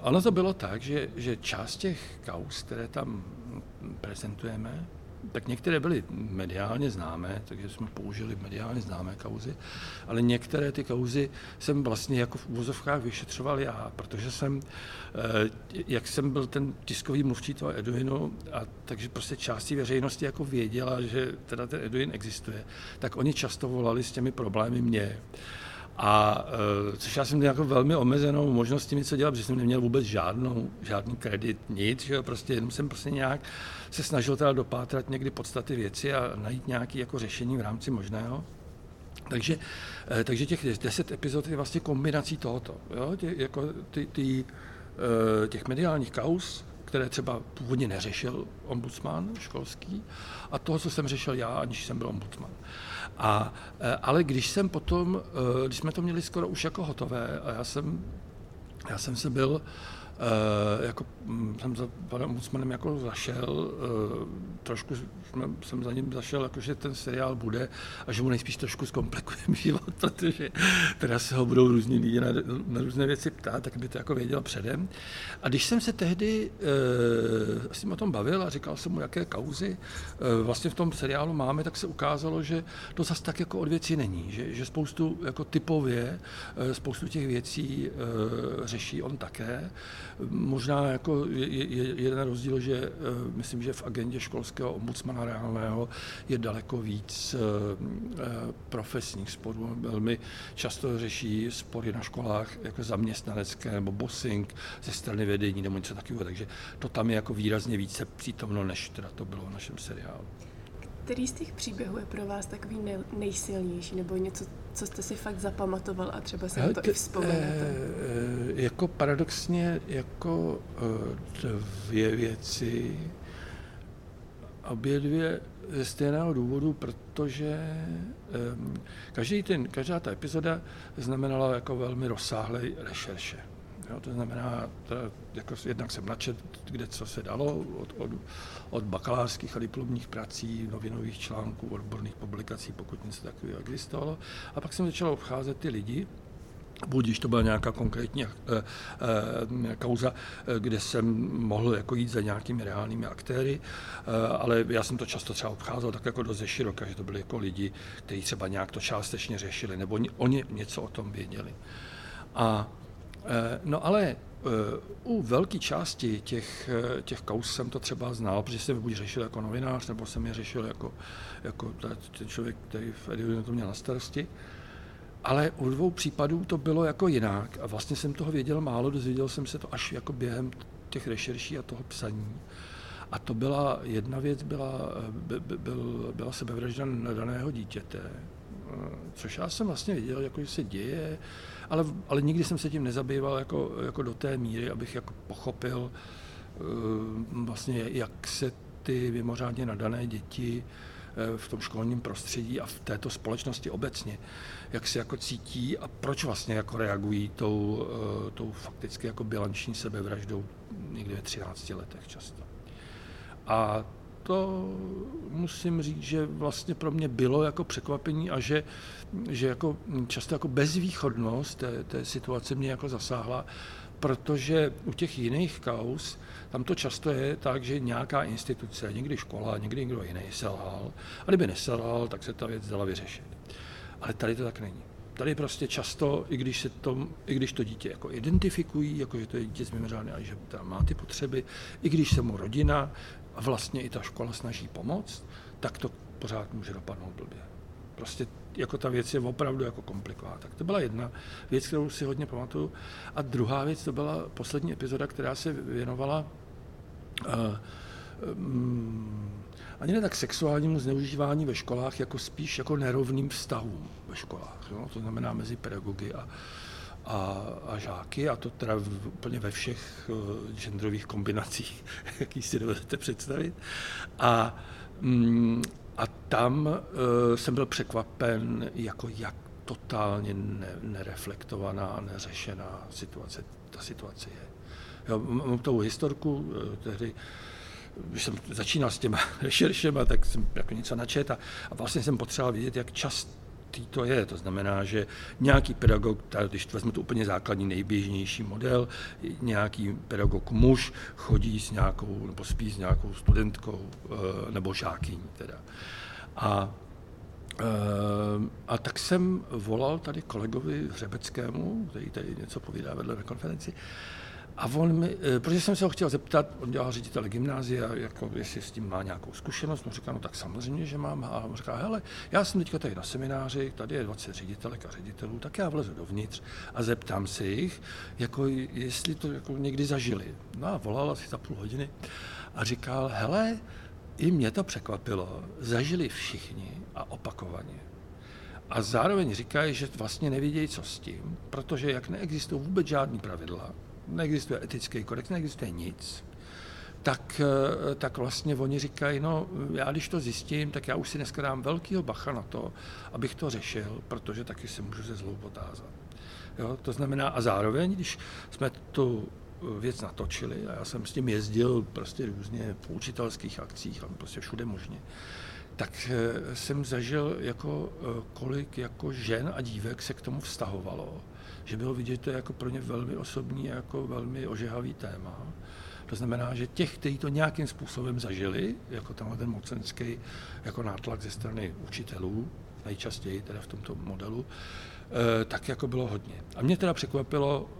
Ono to bylo tak, že, že část těch kauz, které tam prezentujeme, tak některé byly mediálně známé, takže jsme použili mediálně známé kauzy, ale některé ty kauzy jsem vlastně jako v uvozovkách vyšetřoval já, protože jsem, jak jsem byl ten tiskový mluvčí toho Eduinu, a takže prostě části veřejnosti jako věděla, že teda ten Eduin existuje, tak oni často volali s těmi problémy mě. A což já jsem měl jako velmi omezenou možnost tím něco dělat, protože jsem neměl vůbec žádnou, žádný kredit, nic, že jo, prostě jenom jsem prostě nějak se snažil teda dopátrat někdy podstaty věci a najít nějaké jako řešení v rámci možného. Takže, takže těch deset epizod je vlastně kombinací tohoto, jo, tě, jako ty, ty, těch mediálních kauz, které třeba původně neřešil ombudsman školský a toho, co jsem řešil já, aniž jsem byl ombudsman. A, ale když jsem potom, když jsme to měli skoro už jako hotové a já jsem, já jsem se byl, jako jsem za panem ombudsmanem jako zašel, trošku jsem za ním zašel, jako, že ten seriál bude a že mu nejspíš trošku zkomplikujeme život, protože teda se ho budou různí lidi na, na různé věci ptát, tak by to jako věděl předem. A když jsem se tehdy e, s ním o tom bavil a říkal jsem mu, jaké kauzy e, vlastně v tom seriálu máme, tak se ukázalo, že to zase tak jako od věcí není, že, že spoustu jako typově, e, spoustu těch věcí e, řeší on také. Možná jako je, je, jeden rozdíl, že e, myslím, že v agendě školského ombudsmana reálného je daleko víc e, profesních sporů. Velmi často řeší spory na školách jako zaměstnanecké nebo bossing ze strany vedení nebo něco takového, takže to tam je jako výrazně více přítomno, než teda to bylo v našem seriálu. Který z těch příběhů je pro vás takový nej, nejsilnější, nebo něco, co jste si fakt zapamatoval a třeba se na to i vzpomenete? E, jako paradoxně, jako dvě věci, obě dvě ze stejného důvodu, protože um, každý ten, každá ta epizoda znamenala jako velmi rozsáhlé rešerše. Jo, to znamená, to, jako, jednak jsem načet, kde co se dalo, od, od, od bakalářských a diplomních prací, novinových článků, odborných publikací, pokud něco takového existovalo. A pak jsem začal obcházet ty lidi, buď když to byla nějaká konkrétní e, e, kauza, kde jsem mohl jako jít za nějakými reálnými aktéry, e, ale já jsem to často třeba obcházel tak jako dost ze široka, že to byli jako lidi, kteří třeba nějak to částečně řešili, nebo oni něco o tom věděli. A no ale u velké části těch, těch kauz jsem to třeba znal, protože jsem buď řešil jako novinář, nebo jsem je řešil jako, jako ten člověk, který v Eduinu to měl na starosti. Ale u dvou případů to bylo jako jinak a vlastně jsem toho věděl málo, dozvěděl jsem se to až jako během těch rešerší a toho psaní. A to byla, jedna věc byla, by, by, byl, byla sebevražda daného dítěte, což já jsem vlastně věděl, jako, že se děje, ale, ale nikdy jsem se tím nezabýval jako, jako do té míry, abych jako pochopil vlastně, jak se ty mimořádně nadané děti v tom školním prostředí a v této společnosti obecně, jak se jako cítí a proč vlastně jako reagují tou, tou fakticky jako bilanční sebevraždou někde ve třinácti letech často. A to musím říct, že vlastně pro mě bylo jako překvapení a že, že jako často jako bezvýchodnost té, té situace mě jako zasáhla, protože u těch jiných kauz tam to často je tak, že nějaká instituce, někdy škola, někdy někdo jiný selhal, a kdyby neselhal, tak se ta věc dala vyřešit. Ale tady to tak není. Tady prostě často, i když, se to, i když to dítě jako identifikují, jako že to je dítě z mimořádné a že tam má ty potřeby, i když se mu rodina a vlastně i ta škola snaží pomoct, tak to pořád může dopadnout blbě. Prostě jako ta věc je opravdu jako komplikovaná. Tak to byla jedna věc, kterou si hodně pamatuju. A druhá věc, to byla poslední epizoda, která se věnovala uh, um, ani ne tak sexuálnímu zneužívání ve školách, jako spíš jako nerovným vztahům ve školách. Jo? To znamená mezi pedagogy a, a, a žáky, a to teda v, úplně ve všech uh, genderových kombinacích, jaký si dovedete představit. A um, A tam uh, jsem byl překvapen, jako jak totálně ne, nereflektovaná a neřešená situace, ta situace je. Jo, mám tou historku, tehdy, když jsem začínal s těma rešeršema, tak jsem jako něco načet a, a vlastně jsem potřeboval vidět, jak častý to je. To znamená, že nějaký pedagog, tady, když vezmu to úplně základní nejběžnější model, nějaký pedagog muž chodí s nějakou, nebo spí s nějakou studentkou, nebo žákyní teda. A, a tak jsem volal tady kolegovi Hřebeckému, který tady něco povídá vedle na konferenci, a on mi, protože jsem se ho chtěl zeptat, on dělal ředitele gymnázia, jako jestli s tím má nějakou zkušenost, on říká, no tak samozřejmě, že mám, a on říká, hele, já jsem teďka tady na semináři, tady je dvacet ředitelek a ředitelů, tak já vlezu dovnitř a zeptám se jich, jako jestli to jako někdy zažili. No a volal asi za půl hodiny a říkal, hele, i mě to překvapilo, zažili všichni a opakovaně. A zároveň říkají, že vlastně nevědějí, co s tím, protože jak neexistují vůbec žádný pravidla, neexistuje etický kodex, neexistuje nic, tak, tak vlastně oni říkají, no já když to zjistím, tak já už si dneska dám velkýho bacha na to, abych to řešil, protože taky se můžu ze zlou potázat. Jo, to znamená, a zároveň, když jsme tu věc natočili, a já jsem s tím jezdil prostě různě po učitelských akcích, ale prostě všude možně, tak jsem zažil, jako, kolik jako žen a dívek se k tomu vztahovalo, že bylo vidět, že to je jako pro ně velmi osobní a jako velmi ožehavý téma. To znamená, že těch, kteří to nějakým způsobem zažili, jako tenhle ten mocenský jako nátlak ze strany učitelů, nejčastěji teda v tomto modelu, tak jako bylo hodně. A mě teda překvapilo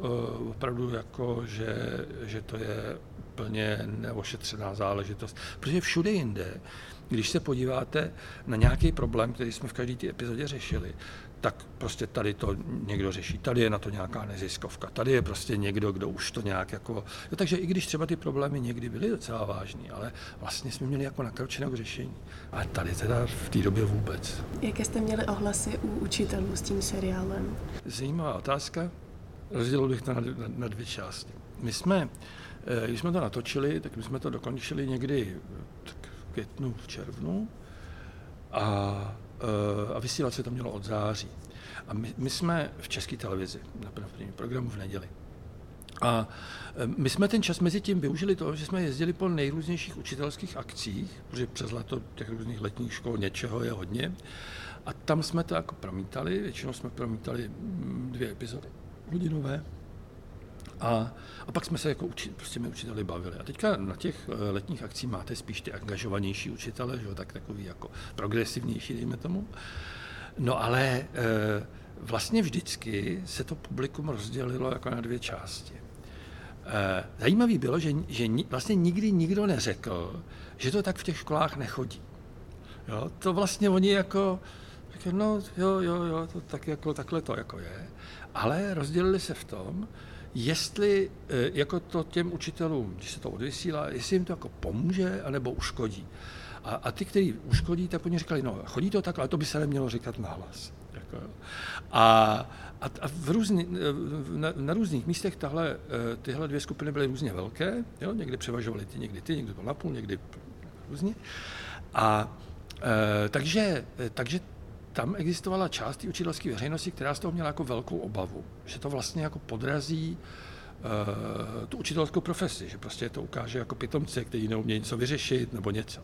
opravdu, jako, že, že to je úplně neošetřená záležitost, protože všude jinde, když se podíváte na nějaký problém, který jsme v každé té epizodě řešili, tak prostě tady to někdo řeší, tady je na to nějaká neziskovka, tady je prostě někdo, kdo už to nějak jako... Jo, takže i když třeba ty problémy někdy byly docela vážný, ale vlastně jsme měli jako nakročené k řešení. A tady teda v té době vůbec. Jaké jste měli ohlasy u učitelů s tím seriálem? Zajímavá otázka. Rozdělil bych to na, na, na dvě části. My jsme, když jsme to natočili, tak my jsme to dokončili někdy tak v květnu, v červnu a... a vysílat se to mělo od září. A my, my jsme v České televizi na prvním programu v neděli. A my jsme ten čas mezi tím využili toho, že jsme jezdili po nejrůznějších učitelských akcích, protože přes leto těch různých letních škol něčeho je hodně. A tam jsme to jako promítali, většinou jsme promítali dvě epizody hodinové. A, a pak jsme se jako uči, prostě my učiteli bavili. A teďka na těch letních akcích máte spíš ty angažovanější učitele, že? Tak takový jako progresivnější, dejme tomu. No ale e, vlastně vždycky se to publikum rozdělilo jako na dvě části. E, zajímavý bylo, že, že vlastně nikdy nikdo neřekl, že to tak v těch školách nechodí. Jo? To vlastně oni jako, no jo, jo, jo, to tak jako, takhle to jako je. Ale rozdělili se v tom, jestli jako to těm učitelům, když se to odvysílá, jestli jim to jako pomůže, anebo uškodí. A, a ty, kteří uškodí, tak oni říkali, no chodí to tak, ale to by se nemělo říkat nahlas. A, a, a v různý, na, na různých místech tahle, tyhle dvě skupiny byly různě velké, jo? Někdy převažovaly ty, někdy ty, někdy byl napůl, někdy různě. A e, takže, takže tam existovala část té učitelské veřejnosti, která z toho měla jako velkou obavu, že to vlastně jako podrazí uh, tu učitelskou profesi, že prostě to ukáže jako pitomce, kteří neumějí něco vyřešit nebo něco.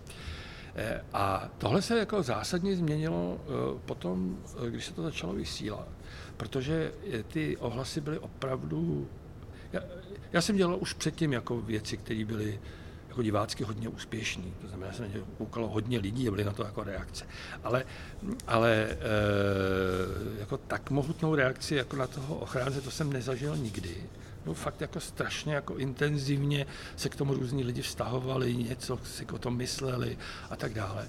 E, a tohle se jako zásadně změnilo uh, potom, když se to začalo vysílat, protože ty ohlasy byly opravdu... Já, já jsem dělal už předtím jako věci, které byly jako divácky hodně úspěšný, to znamená, že se na ně koukalo hodně lidí a byly na to jako reakce. Ale, ale e, jako tak mohutnou reakci jako na toho Ochránce, to jsem nezažil nikdy. No fakt jako strašně jako intenzivně se k tomu různí lidi vztahovali, něco si o tom mysleli a tak dále.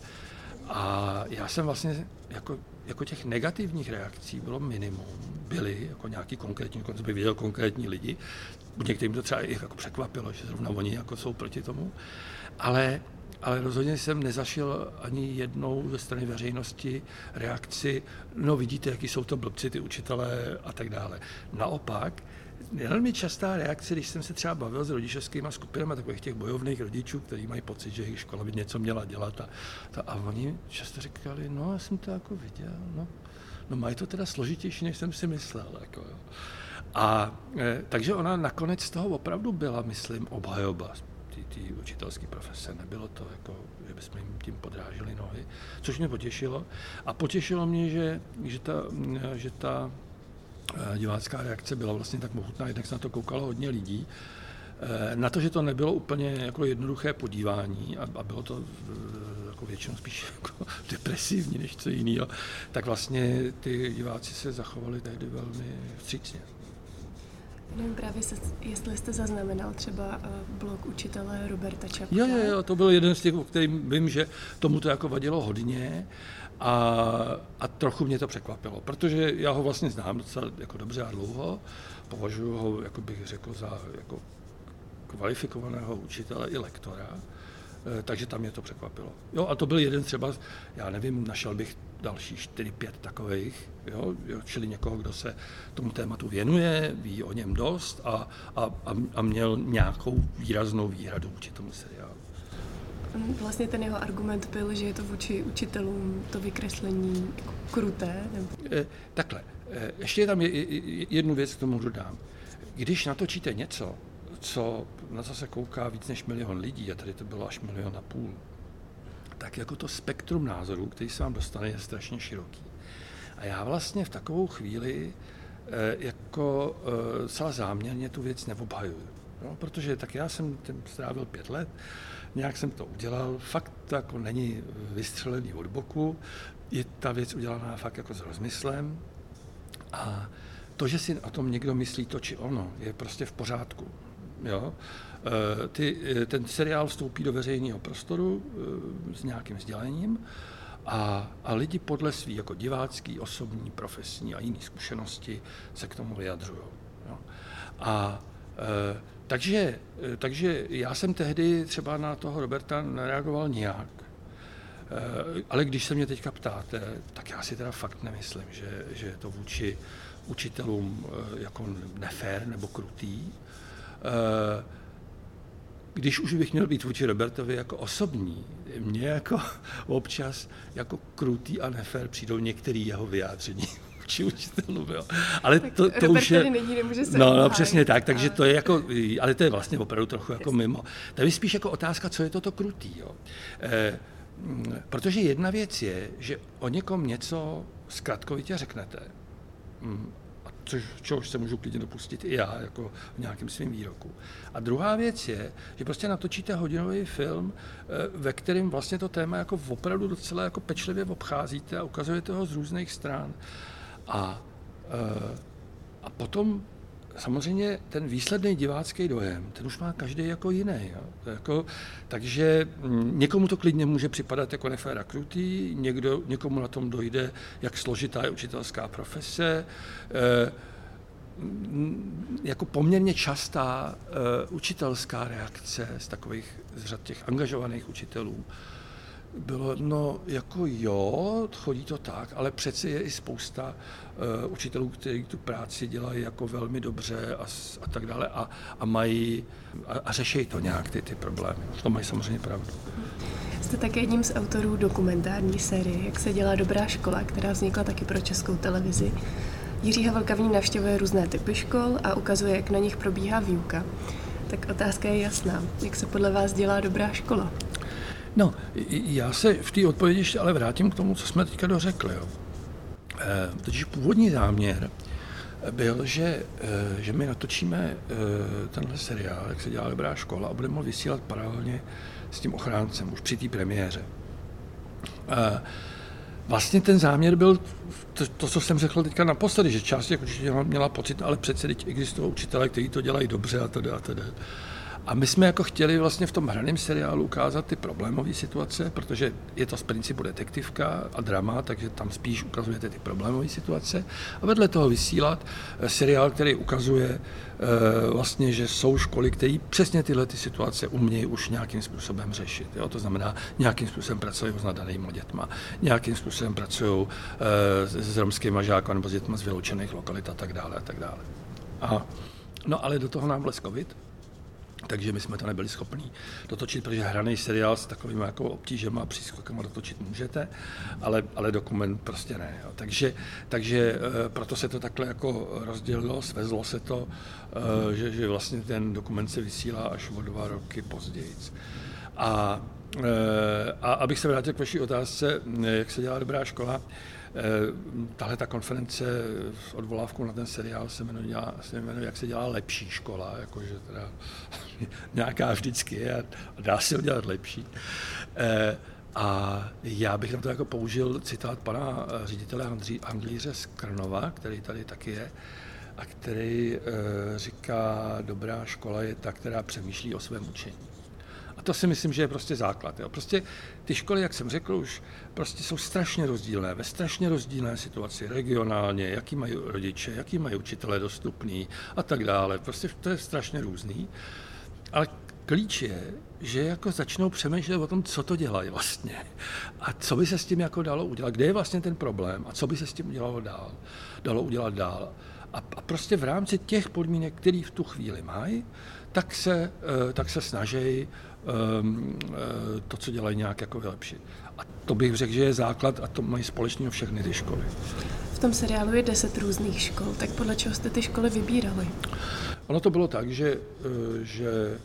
A já jsem vlastně, jako, jako těch negativních reakcí bylo minimum, byly jako nějaký konkrétní, dokonce by viděl konkrétní lidi, některým to třeba i jako překvapilo, že zrovna oni jako jsou proti tomu, ale, ale rozhodně jsem nezašel ani jednou ze strany veřejnosti reakci, no vidíte, jaký jsou to blbci, ty učitelé a tak dále. Naopak, velmi častá reakce, když jsem se třeba bavil s rodičovskými skupinami takových těch bojovných rodičů, kteří mají pocit, že jejich škola by něco měla dělat a, a oni často říkali, no já jsem to jako viděl, no, no mají to teda složitější, než jsem si myslel. Jako, jo. A e, takže ona nakonec z toho opravdu byla, myslím, obhajoba ty učitelské profese. Nebylo to jako, že bychom jim tím podrážili nohy, což mě potěšilo. A potěšilo mě, že, že ta, že ta divácká reakce byla vlastně tak mohutná, jednak se na to koukalo hodně lidí. Na to, že to nebylo úplně jako jednoduché podívání a, a bylo to jako většinou spíš jako depresivní než co jiného, tak vlastně ty diváci se zachovali tehdy velmi vstřícně. Nevím právě, se, jestli jste zaznamenal třeba blog učitele Roberta Čapka. Jo, jo, to byl jeden z těch, o kterým vím, že tomu to jako vadilo hodně. A, a trochu mě to překvapilo, protože já ho vlastně znám docela jako dobře a dlouho, považuji ho, jako bych řekl, za jako kvalifikovaného učitele i lektora, e, takže tam mě to překvapilo. Jo, a to byl jeden třeba, já nevím, našel bych další čtyři pět takových, jo, čili někoho, kdo se tomu tématu věnuje, ví o něm dost a, a, a měl nějakou výraznou výhradu vůči tomu seriálu. Vlastně ten jeho argument byl, že je to vůči učitelům to vykreslení kruté? Nebo... Takhle, ještě je tam jednu věc k tomu dodám. Když natočíte něco, co na co se kouká víc než milion lidí, a tady to bylo až milion a půl, tak jako to spektrum názorů, který se vám dostane, je strašně široký. A já vlastně v takovou chvíli jako celá záměrně tu věc neobhajuju. No, protože tak já jsem tím strávil pět let, nějak jsem to udělal, fakt to jako není vystřelený od boku, je ta věc udělaná fakt jako s rozmyslem a to, že si o tom někdo myslí to či ono, je prostě v pořádku. Jo? Ty, ten seriál vstoupí do veřejného prostoru s nějakým sdělením a, a lidi podle svý jako divácký, osobní, profesní a jiné zkušenosti se k tomu vyjadřují. A Takže, takže já jsem tehdy třeba na toho Roberta nereagoval nijak, ale když se mě teďka ptáte, tak já si teda fakt nemyslím, že, že je to vůči učitelům jako nefér nebo krutý. Když už bych měl být vůči Robertovi jako osobní, mně jako občas jako krutý a nefér přijdou některé jeho vyjádření. vůči učitelům. Jo. Ale to, to už je, není, nemůže se no, no přesně tak, takže to je jako, ale to je vlastně opravdu trochu jako mimo. Tady spíš jako otázka, co je toto krutý. Jo. E, protože jedna věc je, že o někom něco zkratkovitě řeknete, což, čehož se můžu klidně dopustit i já, jako v nějakém svým výroku. A druhá věc je, že prostě natočíte hodinový film, ve kterém vlastně to téma jako opravdu docela jako pečlivě obcházíte a ukazujete ho z různých stran. A, a potom samozřejmě ten výsledný divácký dojem, ten už má každý jako jiný. Jo? Jako, takže někomu to klidně může připadat jako neféra krutý, někdo, někomu na tom dojde, jak složitá je učitelská profese. E, jako poměrně častá e, učitelská reakce z takových, z řad těch angažovaných učitelů bylo, no jako jo, chodí to tak, ale přece je i spousta uh, učitelů, kteří tu práci dělají jako velmi dobře a, a tak dále a, a mají a, a řeší to nějak ty, ty problémy. V tom mají samozřejmě pravdu. Jste také jedním z autorů dokumentární série Jak se dělá dobrá škola, která vznikla taky pro Českou televizi. Jiří Havelka v ní navštěvuje různé typy škol a ukazuje, jak na nich probíhá výuka. Tak otázka je jasná. Jak se podle vás dělá dobrá škola? No, já se v té odpovědi ještě ale vrátím k tomu, co jsme teďka dořekli. Jo. E, totiž původní záměr byl, že, e, že my natočíme e, tenhle seriál, jak se dělá dobrá škola, a budeme ho vysílat paralelně s tím Ochráncem, už při té premiéře. E, vlastně ten záměr byl to, to, co jsem řekl teďka naposledy, že část těch učitelů měla pocit, ale přece teď existují učitelé, kteří to dělají dobře a teda a teda. A my jsme jako chtěli vlastně v tom hraném seriálu ukázat ty problémové situace, protože je to z principu detektivka a drama, takže tam spíš ukazujete ty problémové situace. A vedle toho vysílat seriál, který ukazuje e, vlastně, že jsou školy, které přesně tyhle ty situace umějí už nějakým způsobem řešit. Jo? To znamená, nějakým způsobem pracují s nadanýma dětma, nějakým způsobem pracují e, s romskýma žáky nebo s dětma z vyloučených lokalit a tak dále a tak dále. A, no ale do toho nám vlez covid. Takže my jsme to nebyli schopní dotočit, protože hraný seriál s takovými jako obtížemi a přískokama dotočit můžete, ale, ale dokument prostě ne. Jo. Takže, takže proto se to takhle jako rozdělilo, svezlo se to, že, že vlastně ten dokument se vysílá až o dva roky později. A, a abych se vrátil k vaší otázce, jak se dělá dobrá škola, tahle ta konference s odvolávkou na ten seriál se jmenuje, se jmenuje Jak se dělá lepší škola, jakože teda nějaká vždycky je a dá se udělat lepší. A já bych na to jako použil citát pana ředitele Andří, Andríře Skrnova, který tady taky je, a který říká, dobrá škola je ta, která přemýšlí o svém učení. A to si myslím, že je prostě základ. Jo. Prostě ty školy, jak jsem řekl, už prostě jsou strašně rozdílné, ve strašně rozdílné situaci regionálně, jaký mají rodiče, jaký mají učitelé dostupný a tak dále. Prostě to je strašně různý. Ale klíč je, že jako začnou přemýšlet o tom, co to dělají vlastně a co by se s tím jako dalo udělat, kde je vlastně ten problém a co by se s tím udělalo dál, dalo udělat dál. A, a prostě v rámci těch podmínek, které v tu chvíli mají, tak se, tak se snaží to, co dělají, nějak jako vylepšit. A to bych řekl, že je základ a to mají společně všechny ty školy. V tom seriálu je deset různých škol, tak podle čeho jste ty školy vybírali? Ono to bylo tak, že, že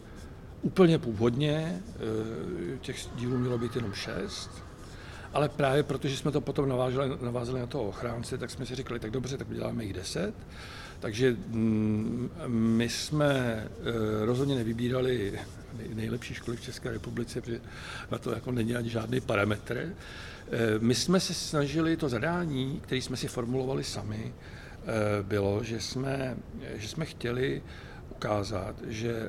úplně původně těch dílů mělo být jenom šest, ale právě protože jsme to potom navázali, navázali na toho Ochránce, tak jsme si řekli, tak dobře, tak uděláme jich deset. Takže my jsme rozhodně nevybírali nejlepší školy v České republice, protože na to jako není ani žádný parametr. My jsme se snažili, to zadání, které jsme si formulovali sami, bylo, že jsme, že jsme chtěli ukázat, že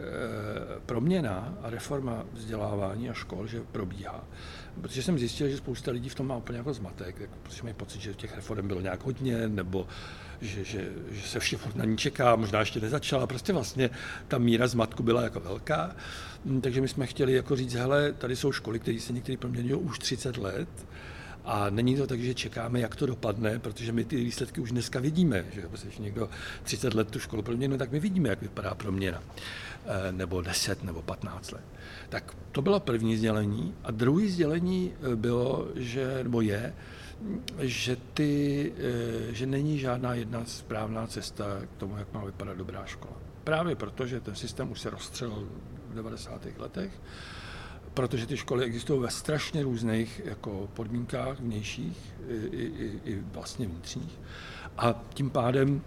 proměna a reforma vzdělávání a škol, že probíhá. Protože jsem zjistil, že spousta lidí v tom má úplně jako zmatek, jako protože mají pocit, že těch reform bylo nějak hodně, nebo že, že, že se vše na ní čeká, možná ještě nezačala, prostě vlastně ta míra zmatku byla jako velká. Takže my jsme chtěli jako říct, hele, tady jsou školy, které se některé proměňují už třicet let, a není to tak, že čekáme, jak to dopadne, protože my ty výsledky už dneska vidíme. Že? Když někdo třicet let tu školu proměnil, tak my vidíme, jak vypadá proměna. Nebo deset, nebo patnáct let. Tak to bylo první sdělení. A druhý sdělení bylo, že, nebo je, že, ty, že není žádná jedna správná cesta k tomu, jak má vypadat dobrá škola. Právě proto, že ten systém už se rozstřelil v devadesátých letech, protože ty školy existují ve strašně různých jako podmínkách vnějších i, i, i vlastně vnitřních. A tím pádem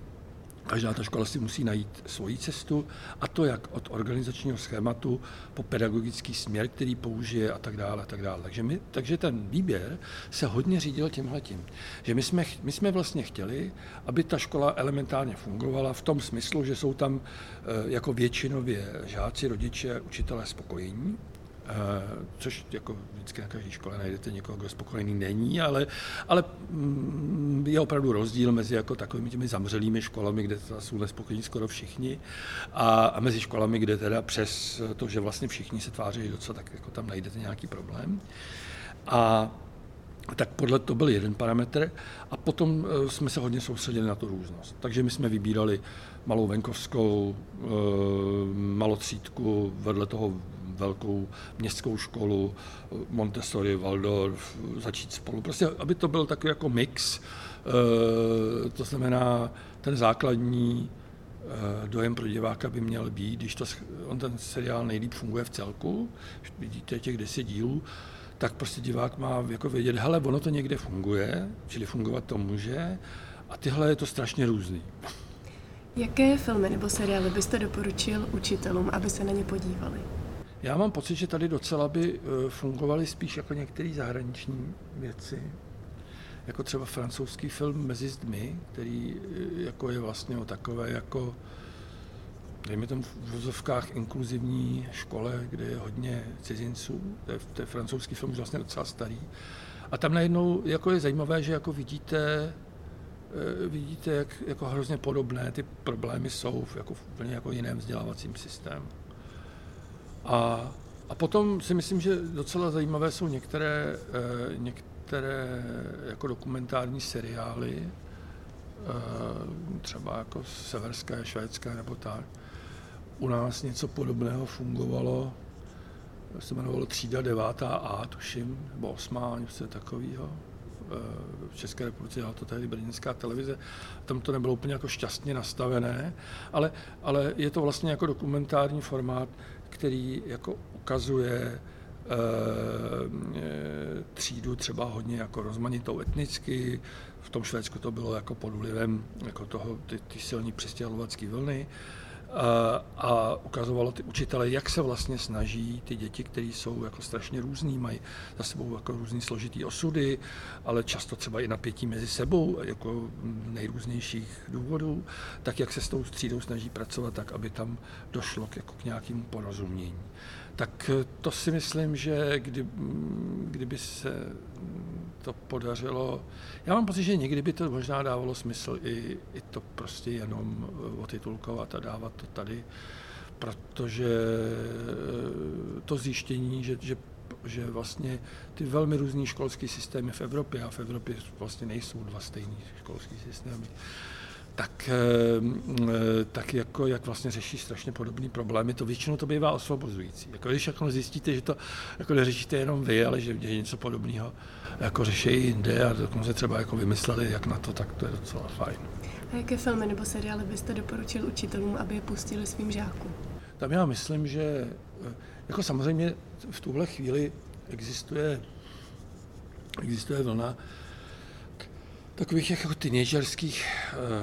každá ta škola si musí najít svoji cestu, a to jak od organizačního schématu po pedagogický směr, který použije a tak dále a tak dále. Takže, my, takže ten výběr se hodně řídil tímhletím. Že my jsme, my jsme vlastně chtěli, aby ta škola elementárně fungovala v tom smyslu, že jsou tam jako většinově žáci, rodiče, učitelé spokojení, což jako vždycky na každé škole najdete někoho, kdo spokojený není, ale, ale je opravdu rozdíl mezi jako takovými těmi zamřelými školami, kde jsou nespokojení skoro všichni, a, a mezi školami, kde teda přes to, že vlastně všichni se tváří docela, tak jako tam najdete nějaký problém. A tak podle to byl jeden parametr a potom jsme se hodně soustředili na tu různost. Takže my jsme vybírali malou venkovskou, malotřídku, vedle toho velkou městskou školu, Montessori, Waldorf, začít spolu. Prostě, aby to byl takový jako mix, to znamená, ten základní dojem pro diváka by měl být, když to, on ten seriál nejlíp funguje v celku, vidíte těch deset dílů, tak prostě divák má jako vědět, hele, ono to někde funguje, čili fungovat to může, a tyhle je to strašně různý. Jaké filmy nebo seriály byste doporučil učitelům, aby se na ně podívali? Já mám pocit, že tady docela by fungovaly spíš jako některé zahraniční věci, jako třeba francouzský film Mezi zdmi, který jako je vlastně o takové jako, dejme tomu v vozovkách, inkluzivní škole, kde je hodně cizinců. To je, to je francouzský film, vlastně docela starý. A tam najednou jako je zajímavé, že jako vidíte, vidíte, jak jako hrozně podobné ty problémy jsou v jako v úplně jako jiném vzdělávacím systému. A, a potom si myslím, že docela zajímavé jsou některé, eh, některé jako dokumentární seriály, eh, třeba jako severské, švédské nebo tak. U nás něco podobného fungovalo, se jmenovalo Třída devátá A, tuším, nebo osmá, něco takového. Eh, v České republice dělala to tady Brněnská televize. Tam to nebylo úplně jako šťastně nastavené, ale, ale je to vlastně jako dokumentární formát, který jako ukazuje e, třídu třeba hodně jako rozmanitou etnicky. V tom Švédsku to bylo jako pod vlivem jako toho, ty, ty silní přistěhovalecké vlny. A, a ukazovalo ty učitele, jak se vlastně snaží ty děti, které jsou jako strašně různý, mají za sebou jako různý složitý osudy, ale často třeba i napětí mezi sebou, jako nejrůznějších důvodů, tak jak se s tou třídou snaží pracovat tak, aby tam došlo k, jako k nějakému porozumění. Tak to si myslím, že kdy, kdyby se to podařilo, já mám pocit, že někdy by to možná dávalo smysl i, i to prostě jenom otitulkovat a dávat to tady, protože to zjištění, že, že, že vlastně ty velmi různý školský systémy v Evropě, a v Evropě vlastně nejsou dva stejný školský systémy, tak, tak jako, jak vlastně řeší strašně podobné problémy, to většinou to bývá osvobozující. Jako, když jako zjistíte, že to jako neřešíte jenom vy, ale že něco podobného jako řeší jinde a dokonce třeba jako vymysleli, jak na to, tak to je docela fajn. A jaké filmy nebo seriály byste doporučil učitelům, aby je pustili svým žákům? Tam já myslím, že jako samozřejmě v tuhle chvíli existuje, existuje vlna takových jako teenagerských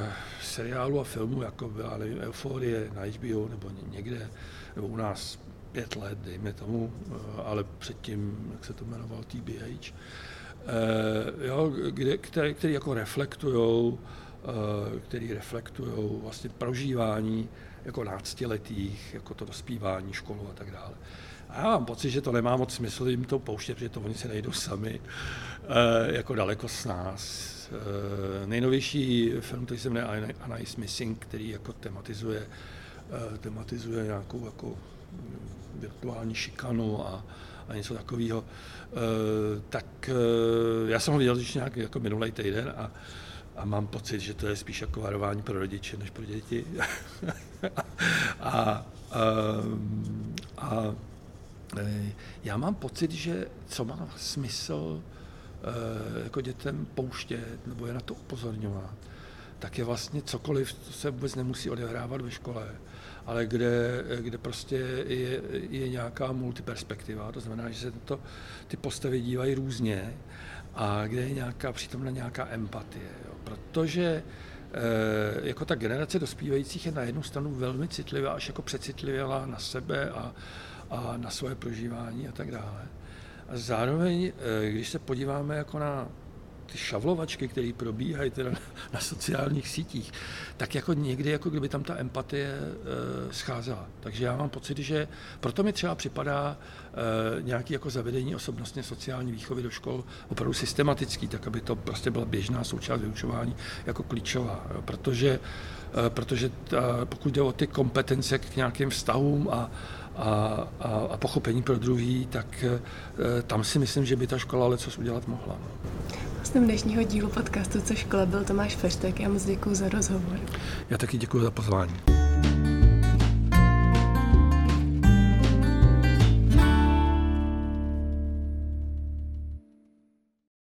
uh, seriálů a filmů, jako byla nevím, Euphorie na H B O nebo někde, nebo u nás Pět let, dejme tomu, uh, ale předtím, jak se to jmenovalo, T B H, uh, jo, kde, které, které jako reflektujou, uh, který reflektujou vlastně prožívání jako náctiletých, jako to dospívání, školu a tak dále. A já mám pocit, že to nemá moc smysl jim to pouštět, protože to oni se najdou sami, e, jako daleko s nás. E, nejnovější film, který se jmenuje Anna Is Missing, který jako tematizuje, e, tematizuje nějakou jako virtuální šikanu a, a něco takového, e, tak e, já jsem ho viděl už nějak jako minulý týden a A mám pocit, že to je spíš jako varování pro rodiče, než pro děti. a, a, a já mám pocit, že co má smysl jako dětem pouštět nebo je na to upozorňovat, tak je vlastně cokoliv, co se vůbec nemusí odehrávat ve škole, ale kde, kde prostě je, je nějaká multiperspektiva, to znamená, že se to, ty postavy dívají různě a kde je nějaká, přitom na nějaká empatie, jo. Protože e, jako ta generace dospívajících je na jednu stranu velmi citlivá, až jako přecitlivěla na sebe a, a na svoje prožívání a tak dále. A zároveň, e, když se podíváme jako na ty šavlovačky, které probíhají teda na sociálních sítích, tak jako někdy, jako kdyby tam ta empatie e, scházela. Takže já mám pocit, že proto mi třeba připadá e, nějaké jako zavedení osobnostně sociální výchovy do škol opravdu systematický, tak aby to prostě byla běžná součást vyučování jako klíčová, jo, protože, e, protože ta, pokud jde o ty kompetence k nějakým vztahům a A, a, a pochopení pro druhý, tak e, tam si myslím, že by ta škola lecos udělat mohla. Hostem dnešního dílu podcastu Co škola? Byl Tomáš Feřtek. Já moc děkuju za rozhovor. Já taky děkuju za pozvání.